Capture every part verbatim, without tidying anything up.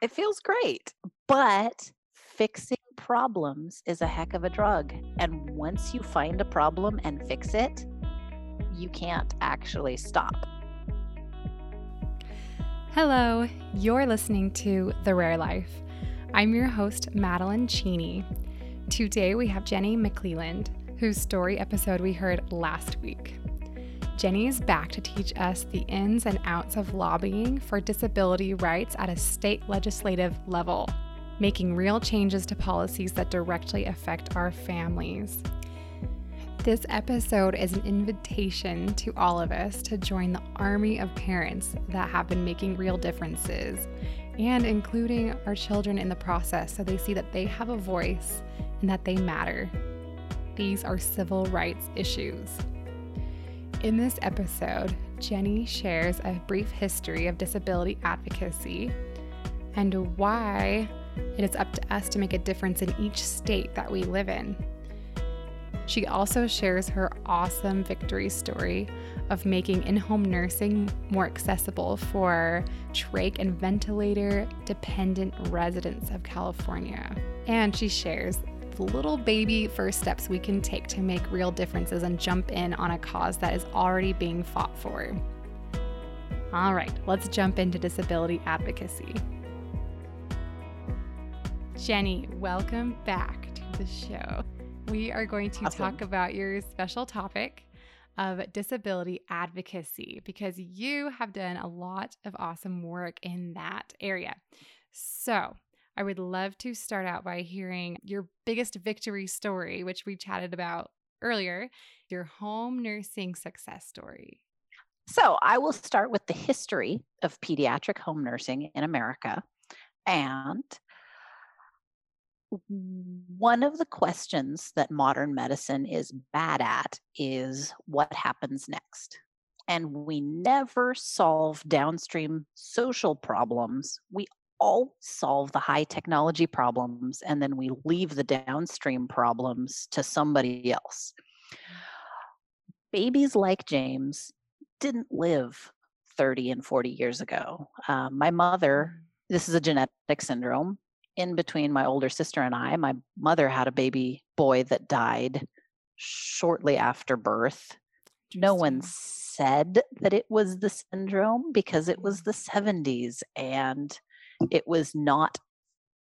It feels great, but fixing problems is a heck of a drug. And once you find a problem and fix it, you can't actually stop. Hello, you're listening to The Rare Life. I'm your host, Madeline Cheney. Today we have Jenny McLelland, whose story episode we heard last week. Jenny is back to teach us the ins and outs of lobbying for disability rights at a state legislative level, making real changes to policies that directly affect our families. This episode is an invitation to all of us to join the army of parents that have been making real differences and including our children in the process so they see that they have a voice and that they matter. These are civil rights issues. In this episode, Jenny shares a brief history of disability advocacy and why it is up to us to make a difference in each state that we live in. She also shares her awesome victory story of making in-home nursing more accessible for trach and ventilator-dependent residents of California. And she shares little baby first steps we can take to make real differences and jump in on a cause that is already being fought for. All right, let's jump into disability advocacy. Jenny, welcome back to the show. We are going to awesome. talk about your special topic of disability advocacy because you have done a lot of awesome work in that area. So, I would love to start out by hearing your biggest victory story, which we chatted about earlier, your home nursing success story. So I will start with the history of pediatric home nursing in America. And one of the questions that modern medicine is bad at is what happens next. And we never solve downstream social problems. We all solve the high technology problems, and then we leave the downstream problems to somebody else. Babies like James didn't live thirty and forty years ago. Uh, my mother, this is a genetic syndrome. In between my older sister and I, my mother had a baby boy that died shortly after birth. No one said that it was the syndrome because it was the seventies and it was not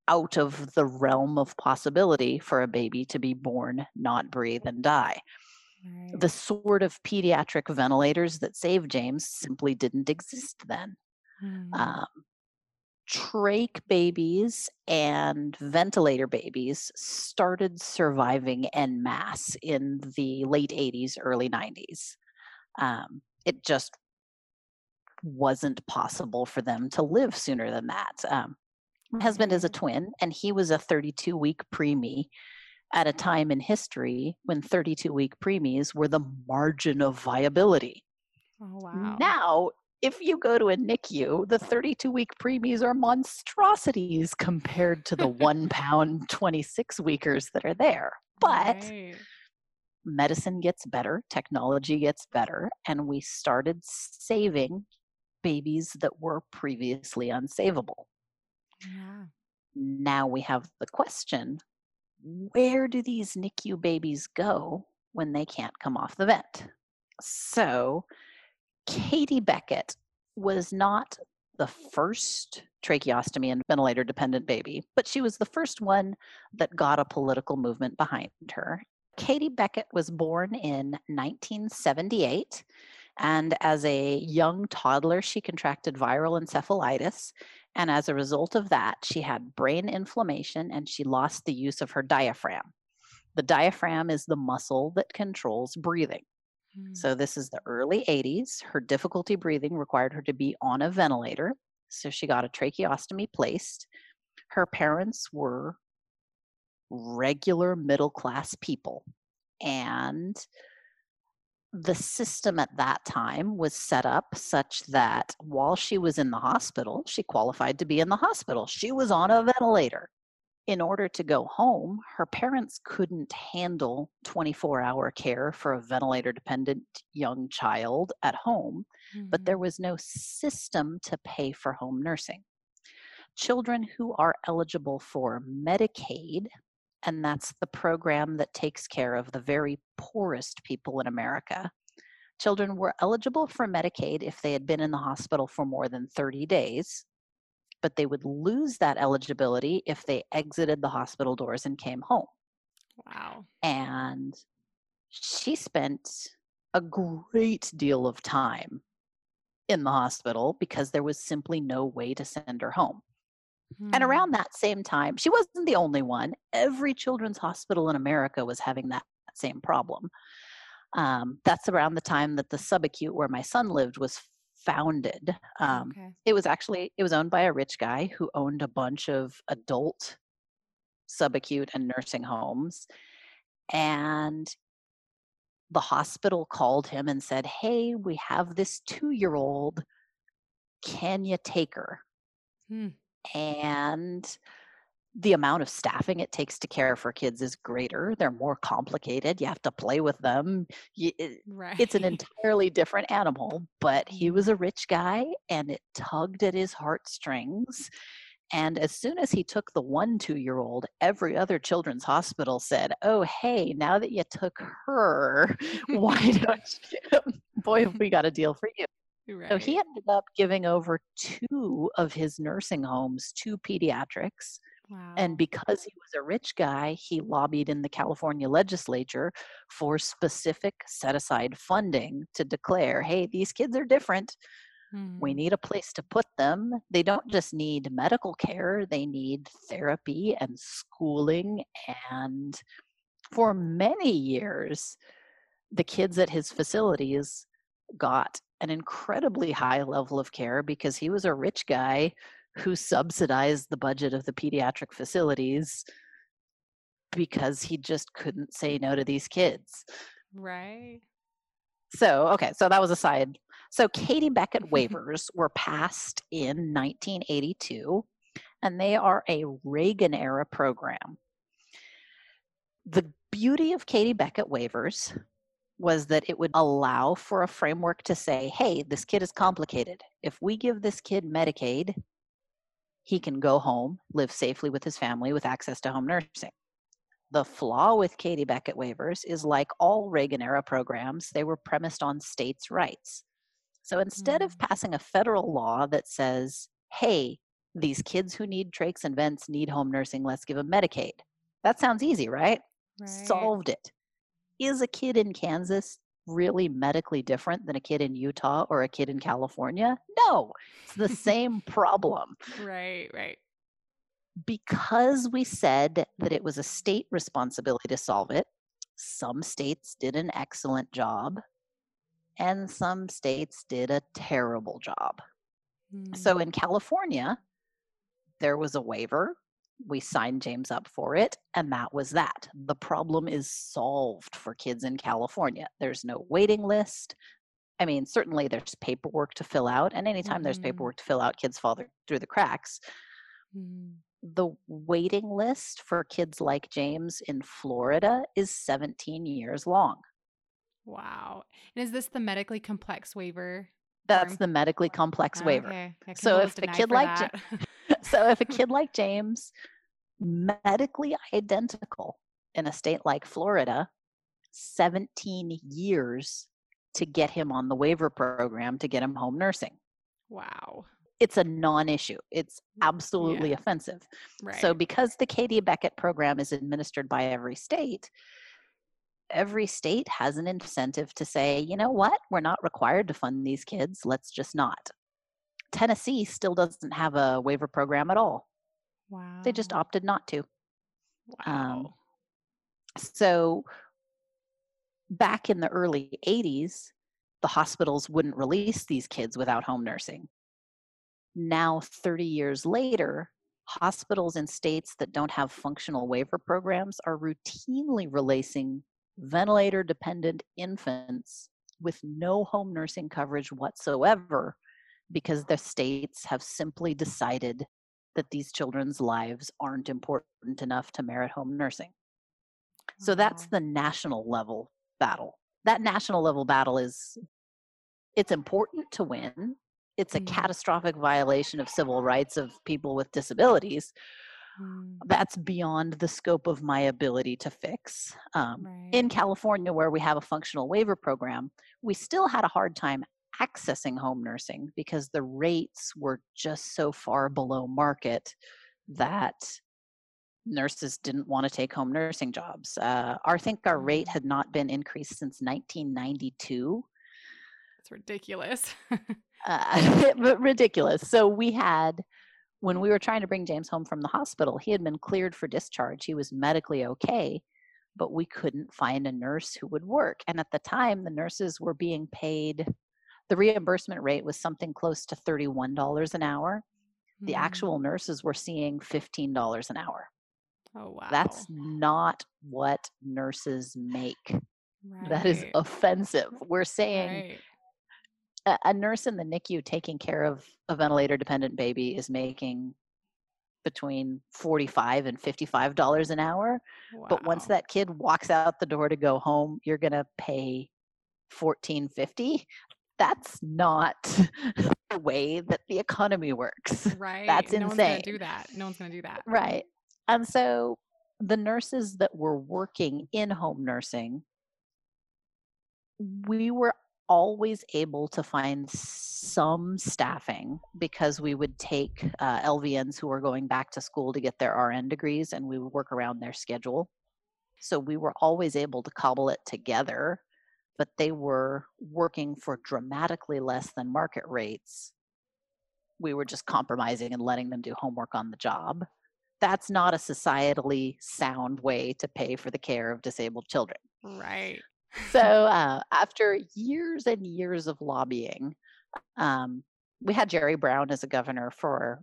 out of the realm of possibility for a baby to be born, not breathe, and die. Right. The sort of pediatric ventilators that saved James simply didn't exist then. Hmm. Um, trach babies and ventilator babies started surviving en masse in the late eighties, early nineties. Um, it just wasn't possible for them to live sooner than that. Um, my husband is a twin, and he was a thirty-two week preemie at a time in history when thirty-two week preemies were the margin of viability. Oh, wow. Now, if you go to a NICU, the thirty-two week preemies are monstrosities compared to the one pound twenty-six weekers that are there. But right. Medicine gets better, technology gets better, and we started saving babies that were previously unsavable. Yeah. Now we have the question, where do these NICU babies go when they can't come off the vent? So Katie Beckett was not the first tracheostomy and ventilator dependent baby, but she was the first one that got a political movement behind her. Katie Beckett was born in nineteen seventy-eight. And as a young toddler, she contracted viral encephalitis. And as a result of that, she had brain inflammation and she lost the use of her diaphragm. The diaphragm is the muscle that controls breathing. Mm. So this is the early eighties. Her difficulty breathing required her to be on a ventilator. So she got a tracheostomy placed. Her parents were regular middle-class people. And the system at that time was set up such that while she was in the hospital, she qualified to be in the hospital. She was on a ventilator. In order to go home, her parents couldn't handle twenty-four hour care for a ventilator-dependent young child at home, mm-hmm. but there was no system to pay for home nursing. children who are eligible for Medicaid, and that's the program that takes care of the very poorest people in America, children were eligible for Medicaid if they had been in the hospital for more than thirty days, but they would lose that eligibility if they exited the hospital doors and came home. Wow. And she spent a great deal of time in the hospital because there was simply no way to send her home. Hmm. And around that same time, she wasn't the only one. Every children's hospital in America was having that same problem. Um, that's around the time that the subacute where my son lived was founded. Um, okay. It was actually, it was owned by a rich guy who owned a bunch of adult subacute and nursing homes. And the hospital called him and said, hey, we have this two-year-old. Can you take her? Hmm. And the amount of staffing it takes to care for kids is greater. They're more complicated. You have to play with them. You, right. It's an entirely different animal, but he was a rich guy and it tugged at his heartstrings. And as soon as he took the one two-year-old, every other children's hospital said, oh, hey, now that you took her, why don't you? Boy, have we got a deal for you. Right. So he ended up giving over two of his nursing homes to pediatrics. Wow. And because he was a rich guy, he lobbied in the California legislature for specific set-aside funding to declare, hey, these kids are different. Mm-hmm. We need a place to put them. They don't just need medical care. They need therapy and schooling. And for many years, the kids at his facilities got an incredibly high level of care because he was a rich guy who subsidized the budget of the pediatric facilities because he just couldn't say no to these kids. Right. So, okay, so that was a side. So Katie Beckett waivers were passed in nineteen eighty-two, and they are a Reagan-era program. The beauty of Katie Beckett waivers was that it would allow for a framework to say, hey, this kid is complicated. If we give this kid Medicaid, he can go home, live safely with his family with access to home nursing. The flaw with Katie Beckett waivers is, like all Reagan-era programs, they were premised on states' rights. So instead mm. of passing a federal law that says, hey, these kids who need trachs and vents need home nursing, let's give them Medicaid. That sounds easy, right? right? Solved it. Is a kid in Kansas really medically different than a kid in Utah or a kid in California? No, it's the same problem. Right, right. Because we said that it was a state responsibility to solve it, some states did an excellent job, and some states did a terrible job. Mm. So in California, there was a waiver. We signed James up for it, and that was that. The problem is solved for kids in California. There's no waiting list. I mean, certainly there's paperwork to fill out, and anytime mm-hmm. there's paperwork to fill out, kids fall through the cracks. Mm. The waiting list for kids like James in Florida is seventeen years long. Wow. And is this the medically complex waiver? That's the medically complex oh, waiver. Okay. So if a kid like ja- so if a kid like James, medically identical in a state like Florida, seventeen years to get him on the waiver program to get him home nursing. Wow. It's a non-issue. It's absolutely yeah. offensive. Right. So because the Katie Beckett program is administered by every state, every state has an incentive to say, you know what, we're not required to fund these kids. Let's just not. Tennessee still doesn't have a waiver program at all. Wow. They just opted not to. Wow. Um, so back in the early eighties, the hospitals wouldn't release these kids without home nursing. Now, thirty years later, hospitals in states that don't have functional waiver programs are routinely releasing ventilator-dependent infants with no home nursing coverage whatsoever because the states have simply decided that these children's lives aren't important enough to merit home nursing. So that's the national level battle. That national level battle is, it's important to win. it's a mm. catastrophic violation of civil rights of people with disabilities, mm. that's beyond the scope of my ability to fix. Um, right. In California, where we have a functional waiver program, we still had a hard time accessing home nursing because the rates were just so far below market that nurses didn't want to take home nursing jobs. Uh, I think our rate had not been increased since nineteen ninety-two. That's ridiculous. uh, ridiculous. So we had, when we were trying to bring James home from the hospital, he had been cleared for discharge. He was medically okay, but we couldn't find a nurse who would work. And at the time, the nurses were being paid, the reimbursement rate was something close to thirty-one dollars an hour. The mm. actual nurses were seeing fifteen dollars an hour. Oh, wow. That's not what nurses make. Right. That is offensive. We're saying right. a, a nurse in the N I C U taking care of a ventilator-dependent baby is making between forty-five and fifty-five dollars an hour. Wow. But once that kid walks out the door to go home, you're going to pay fourteen fifty. That's not the way that the economy works. Right. That's insane. No one's going to do that. No one's going to do that. Right. And so the nurses that were working in home nursing, we were always able to find some staffing because we would take uh, L V Ns who were going back to school to get their R N degrees, and we would work around their schedule. So we were always able to cobble it together, but they were working for dramatically less than market rates. We were just compromising and letting them do homework on the job. That's not a societally sound way to pay for the care of disabled children. Right. So uh, after years and years of lobbying, um, we had Jerry Brown as a governor for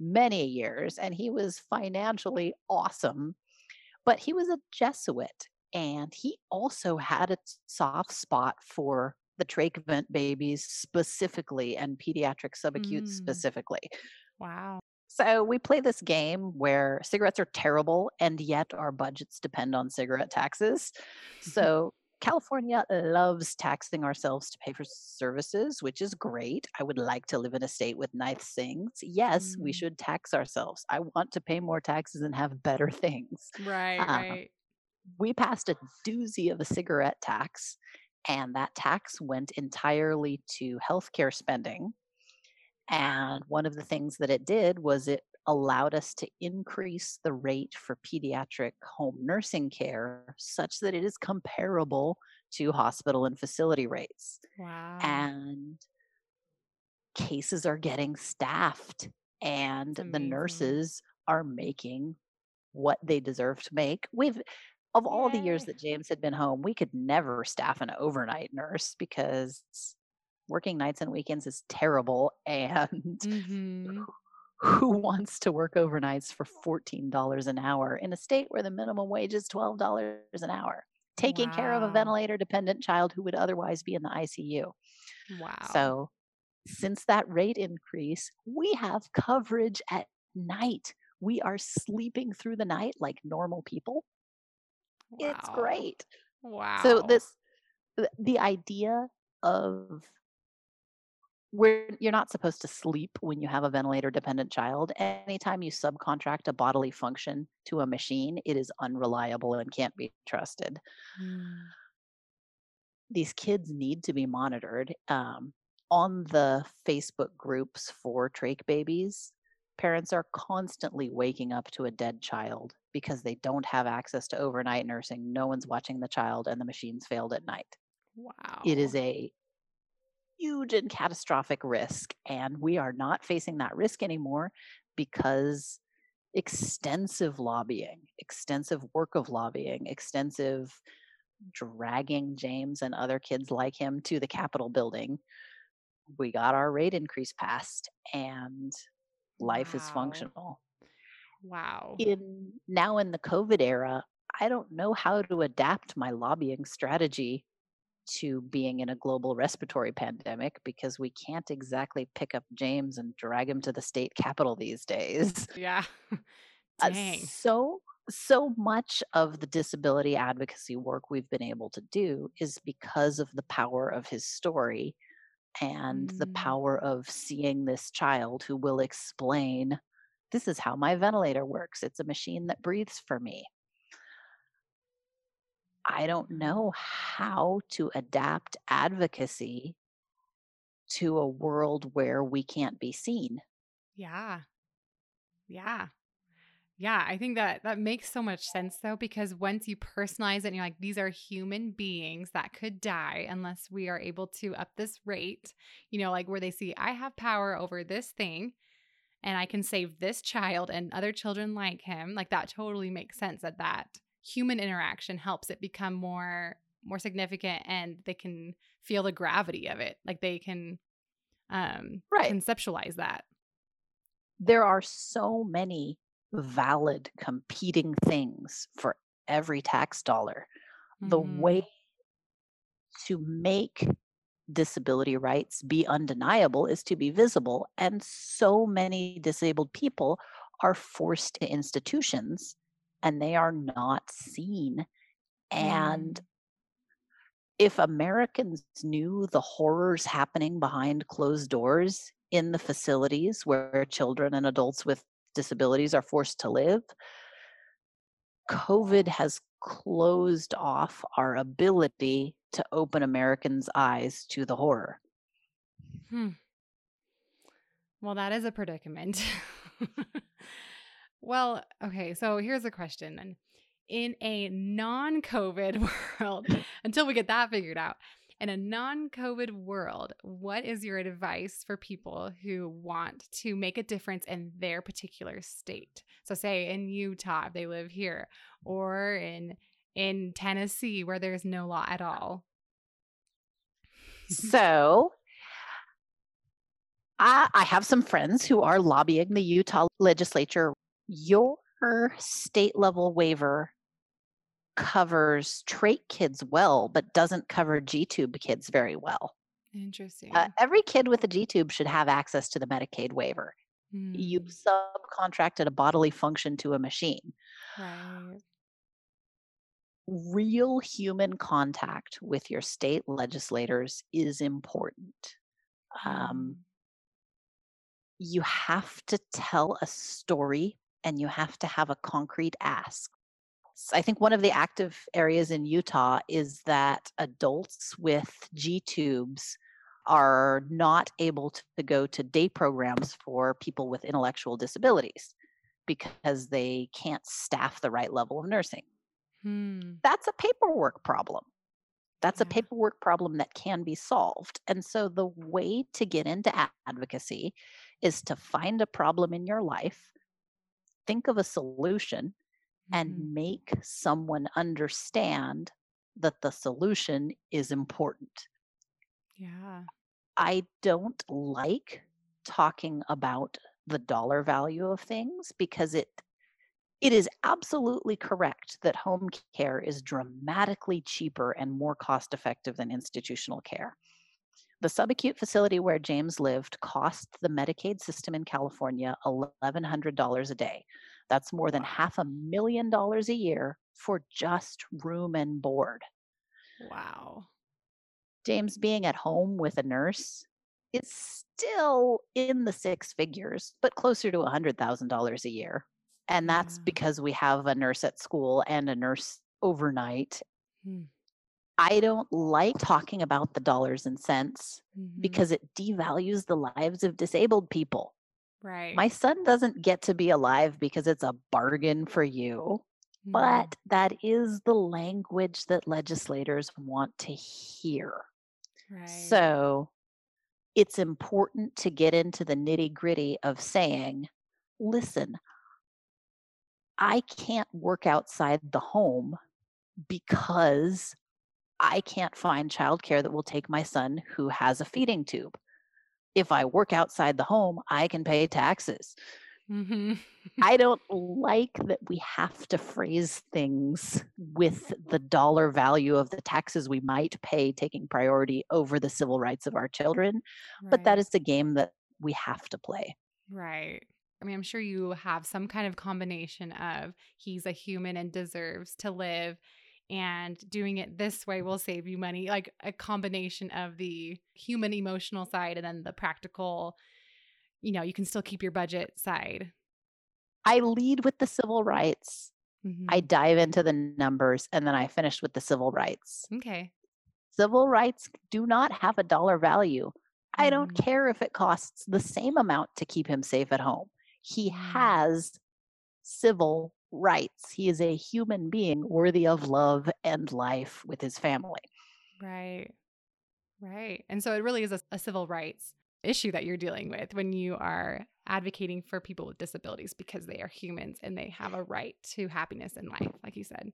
many years, and he was financially awesome, but he was a Jesuit, and he also had a soft spot for the trach vent babies specifically and pediatric subacute mm. specifically. Wow. So we play this game where cigarettes are terrible, and yet our budgets depend on cigarette taxes. So California loves taxing ourselves to pay for services, which is great. I would like to live in a state with nice things. Yes, mm. we should tax ourselves. I want to pay more taxes and have better things. Right, uh, right. We passed a doozy of a cigarette tax, and that tax went entirely to healthcare spending. And one of the things that it did was it allowed us to increase the rate for pediatric home nursing care such that it is comparable to hospital and facility rates. Wow. And cases are getting staffed, and the nurses are making what they deserve to make. We've, of all Yay. the years that James had been home, we could never staff an overnight nurse because working nights and weekends is terrible, and mm-hmm. who wants to work overnights for fourteen dollars an hour in a state where the minimum wage is twelve dollars an hour, taking wow. care of a ventilator-dependent child who would otherwise be in the I C U? Wow. So since that rate increase, we have coverage at night. We are sleeping through the night like normal people. Wow. It's great. Wow. So this, the idea of where you're not supposed to sleep when you have a ventilator dependent child. Anytime you subcontract a bodily function to a machine, it is unreliable and can't be trusted. Mm. These kids need to be monitored. Um, on the Facebook groups for trach babies, parents are constantly waking up to a dead child because they don't have access to overnight nursing. No one's watching the child, and the machines failed at night. Wow. It is a huge and catastrophic risk, and we are not facing that risk anymore because extensive lobbying, extensive work of lobbying, extensive dragging James and other kids like him to the Capitol building, we got our rate increase passed, and life wow. is functional. Wow. In now in the COVID era, I don't know how to adapt my lobbying strategy to being in a global respiratory pandemic, because we can't exactly pick up James and drag him to the state capitol these days. Yeah. Dang. Uh, so, so much of the disability advocacy work we've been able to do is because of the power of his story, and mm. the power of seeing this child who will explain, this is how my ventilator works. It's a machine that breathes for me. I don't know how to adapt advocacy to a world where we can't be seen. Yeah. Yeah. Yeah. I think that that makes so much sense though, because once you personalize it and you're like, these are human beings that could die unless we are able to up this rate, you know, like where they see I have power over this thing and I can save this child and other children like him. Like that totally makes sense that that human interaction helps it become more, more significant and they can feel the gravity of it. Like they can um, right. conceptualize that. There are so many valid competing things for every tax dollar. Mm-hmm. The way to make disability rights be undeniable is to be visible. And so many disabled people are forced to institutions and they are not seen. And if Americans knew the horrors happening behind closed doors in the facilities where children and adults with disabilities are forced to live, COVID has closed off our ability to open Americans' eyes to the horror. Hmm. Well, that is a predicament. Well, okay, so here's a question then. In a non-COVID world, until we get that figured out, in a non-COVID world, what is your advice for people who want to make a difference in their particular state? So say in Utah, if they live here, or in in Tennessee where there's no law at all. So I, I have some friends who are lobbying the Utah legislature. Your state level waiver covers trait kids well, but doesn't cover G-tube kids very well. Interesting. Uh, every kid with a G-tube should have access to the Medicaid waiver. Mm. You've subcontracted a bodily function to a machine. Right. Real human contact with your state legislators is important. Um, you have to tell a story and you have to have a concrete ask. I think one of the active areas in Utah is that adults with G-tubes are not able to go to day programs for people with intellectual disabilities because they can't staff the right level of nursing. Hmm. That's a paperwork problem. That's yeah. a paperwork problem that can be solved. And so the way to get into advocacy is to find a problem in your life, think of a solution, and make someone understand that the solution is important. Yeah. I don't like talking about the dollar value of things because it it is absolutely correct that home care is dramatically cheaper and more cost effective than institutional care. The subacute facility where James lived cost the Medicaid system in California eleven hundred dollars a day. That's more than half a million dollars a year for just room and board. Wow. James being at home with a nurse is still in the six figures, but closer to one hundred thousand dollars a year. And that's yeah. because we have a nurse at school and a nurse overnight. Hmm. I don't like talking about the dollars and cents mm-hmm. because it devalues the lives of disabled people. Right. My son doesn't get to be alive because it's a bargain for you, no. but that is the language that legislators want to hear. Right. So it's important to get into the nitty-gritty of saying, listen, I can't work outside the home because I can't find childcare that will take my son who has a feeding tube. If I work outside the home, I can pay taxes. Mm-hmm. I don't like that we have to phrase things with the dollar value of the taxes we might pay taking priority over the civil rights of our children. Right. But that is the game that we have to play. Right. I mean, I'm sure you have some kind of combination of he's a human and deserves to live and doing it this way will save you money. Like a combination of the human emotional side and then the practical, you know, you can still keep your budget side. I lead with the civil rights. Mm-hmm. I dive into the numbers, and then I finish with the civil rights. Okay. Civil rights do not have a dollar value. Mm-hmm. I don't care if it costs the same amount to keep him safe at home. He has civil rights. He is a human being worthy of love and life with his family. Right. Right. And so it really is a, a civil rights issue that you're dealing with when you are advocating for people with disabilities, because they are humans and they have a right to happiness in life, like you said.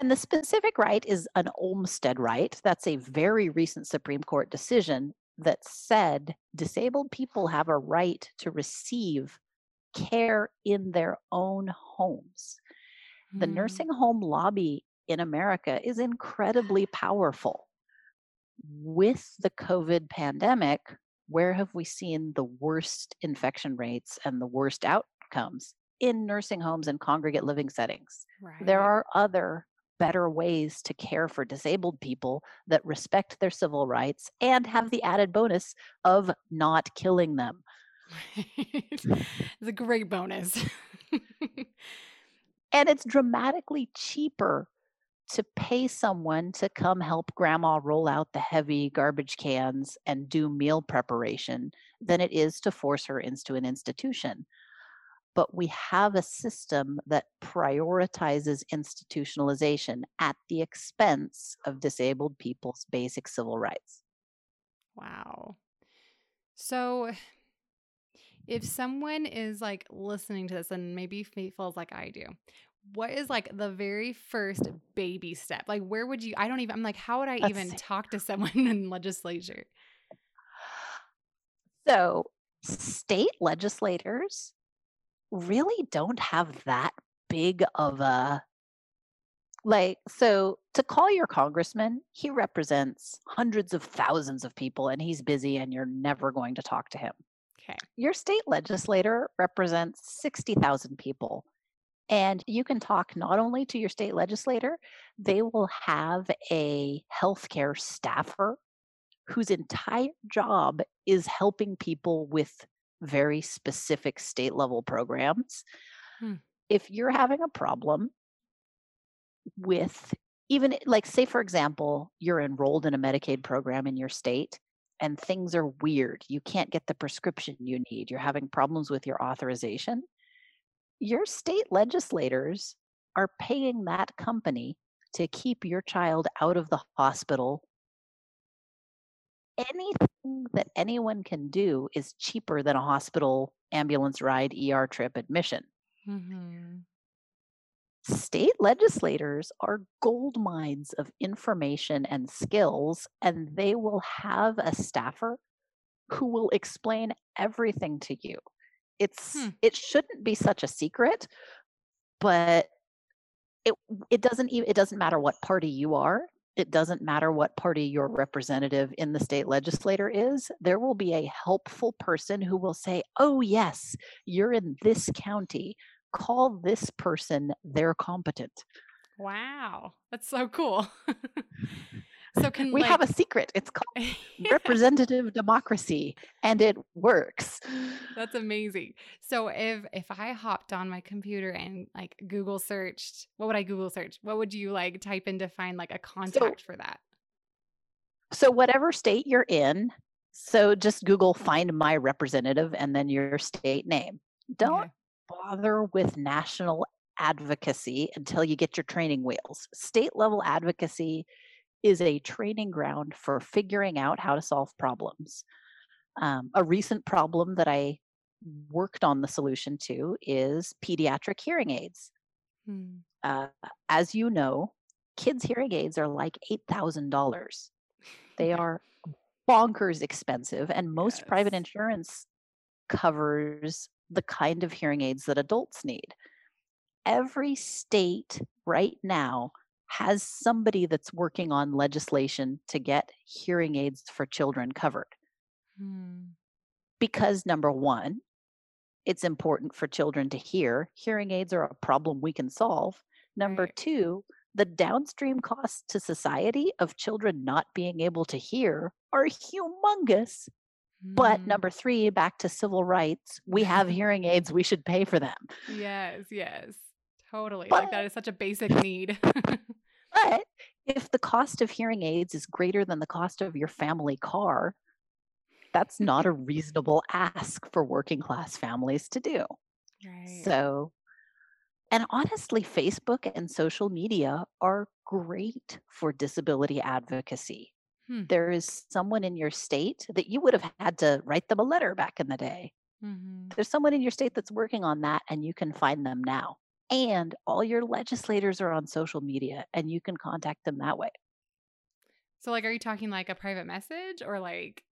And the specific right is an Olmstead right. That's a very recent Supreme Court decision that said disabled people have a right to receive care in their own homes. The mm. nursing home lobby in America is incredibly powerful. With the COVID pandemic, where have we seen the worst infection rates and the worst outcomes? In nursing homes and congregate living settings. Right. There are other better ways to care for disabled people that respect their civil rights and have the added bonus of not killing them. It's a great bonus. And it's dramatically cheaper to pay someone to come help grandma roll out the heavy garbage cans and do meal preparation than it is to force her into an institution. But we have a system that prioritizes institutionalization at the expense of disabled people's basic civil rights. Wow. So if someone is like listening to this and maybe feels like I do, what is like the very first baby step? Like, where would you, I don't even, I'm like, how would I Let's even see. talk to someone in legislature? So state legislators really don't have that big of a, like, so to call your congressman, he represents hundreds of thousands of people and he's busy and you're never going to talk to him. Okay. Your state legislator represents sixty thousand people. And you can talk not only to your state legislator, they will have a healthcare staffer whose entire job is helping people with very specific state level programs. Hmm. If you're having a problem with even like, say, for example, you're enrolled in a Medicaid program in your state and things are weird. You can't get the prescription you need. You're having problems with your authorization. Your state legislators are paying that company to keep your child out of the hospital. Anything that anyone can do is cheaper than a hospital ambulance ride, E R trip, admission. Mm-hmm. State legislators are gold mines of information and skills, and they will have a staffer who will explain everything to you. It's hmm. it shouldn't be such a secret, but it it doesn't even it doesn't matter what party you are. It doesn't matter what party your representative in the state legislator is. There will be a helpful person who will say, "Oh yes, you're in this county. Call this person. They're competent." Wow, that's so cool. So can we like... have a secret? It's called representative democracy, and it works. That's amazing. So if if I hopped on my computer and like Google searched, what would I Google search? What would you like type in to find like a contact so, for that? So whatever state you're in, so just Google find my representative and then your state name. Don't okay. bother with national advocacy until you get your training wheels. State level advocacy is a training ground for figuring out how to solve problems. Um, a recent problem that I worked on the solution to is pediatric hearing aids. Hmm. Uh, as you know, kids' hearing aids are like eight thousand dollars. They are bonkers expensive, and most yes. private insurance covers the kind of hearing aids that adults need. Every state right now has somebody that's working on legislation to get hearing aids for children covered. Hmm. Because number one, it's important for children to hear. Hearing aids are a problem we can solve. Number right. two, The downstream costs to society of children not being able to hear are humongous. Mm. But number three, back to civil rights, we have hearing aids, we should pay for them. Yes, yes, totally. But, like, that is such a basic need. But if the cost of hearing aids is greater than the cost of your family car, that's not a reasonable ask for working class families to do. Right. So, and honestly, Facebook and social media are great for disability advocacy. Hmm. There is someone in your state that you would have had to write them a letter back in the day. Mm-hmm. There's someone in your state that's working on that, and you can find them now. And all your legislators are on social media, and you can contact them that way. So, like, are you talking like a private message or like,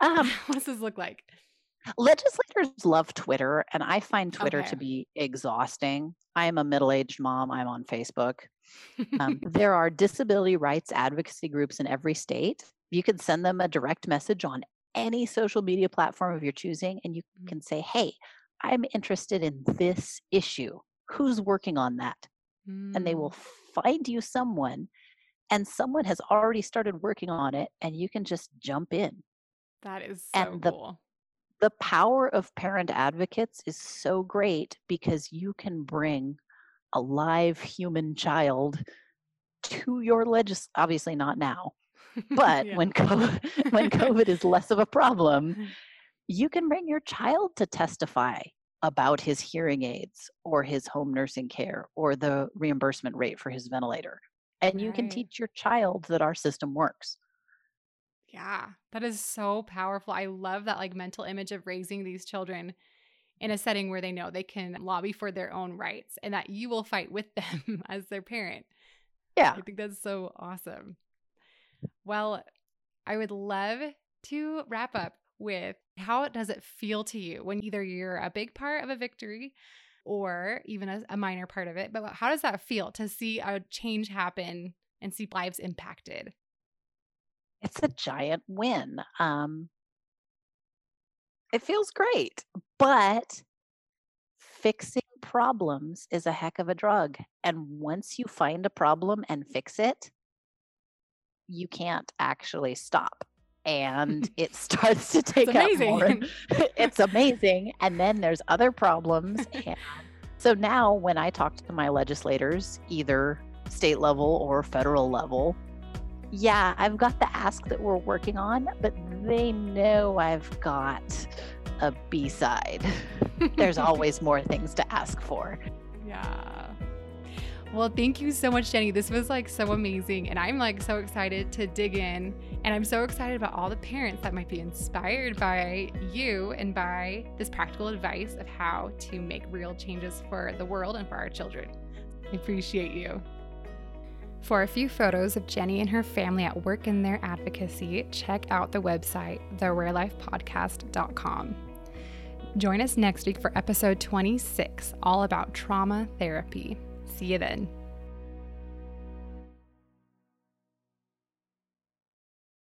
um, what does this look like? Legislators love Twitter, and I find Twitter okay. to be exhausting. I am a middle-aged mom. I'm on Facebook. Um, there are disability rights advocacy groups in every state. You can send them a direct message on any social media platform of your choosing, and you can say, hey, I'm interested in this issue. Who's working on that? Mm. And they will find you someone, and someone has already started working on it, and you can just jump in. That is so and the, cool. The power of parent advocates is so great because you can bring a live human child to your legis. Obviously not now, but yeah. when COVID, when COVID is less of a problem, you can bring your child to testify about his hearing aids or his home nursing care or the reimbursement rate for his ventilator. And right. you can teach your child that our system works. Yeah, that is so powerful. I love that, like, mental image of raising these children in a setting where they know they can lobby for their own rights and that you will fight with them as their parent. Yeah. I think that's so awesome. Well, I would love to wrap up with, how does it feel to you when either you're a big part of a victory or even a, a minor part of it, but how does that feel to see a change happen and see lives impacted? It's a giant win. Um, it feels great, but fixing problems is a heck of a drug. And once you find a problem and fix it, you can't actually stop. And it starts to take out more. It's amazing. And then there's other problems. And so now when I talk to my legislators, either state level or federal level, yeah, I've got the ask that we're working on, but they know I've got a B-side. There's always more things to ask for. Yeah. Well, thank you so much, Jenny. This was like so amazing. And I'm like so excited to dig in. And I'm so excited about all the parents that might be inspired by you and by this practical advice of how to make real changes for the world and for our children. I appreciate you. For a few photos of Jenny and her family at work in their advocacy, check out the website, the rare life podcast dot com. Join us next week for episode twenty-six, all about trauma therapy. See you then.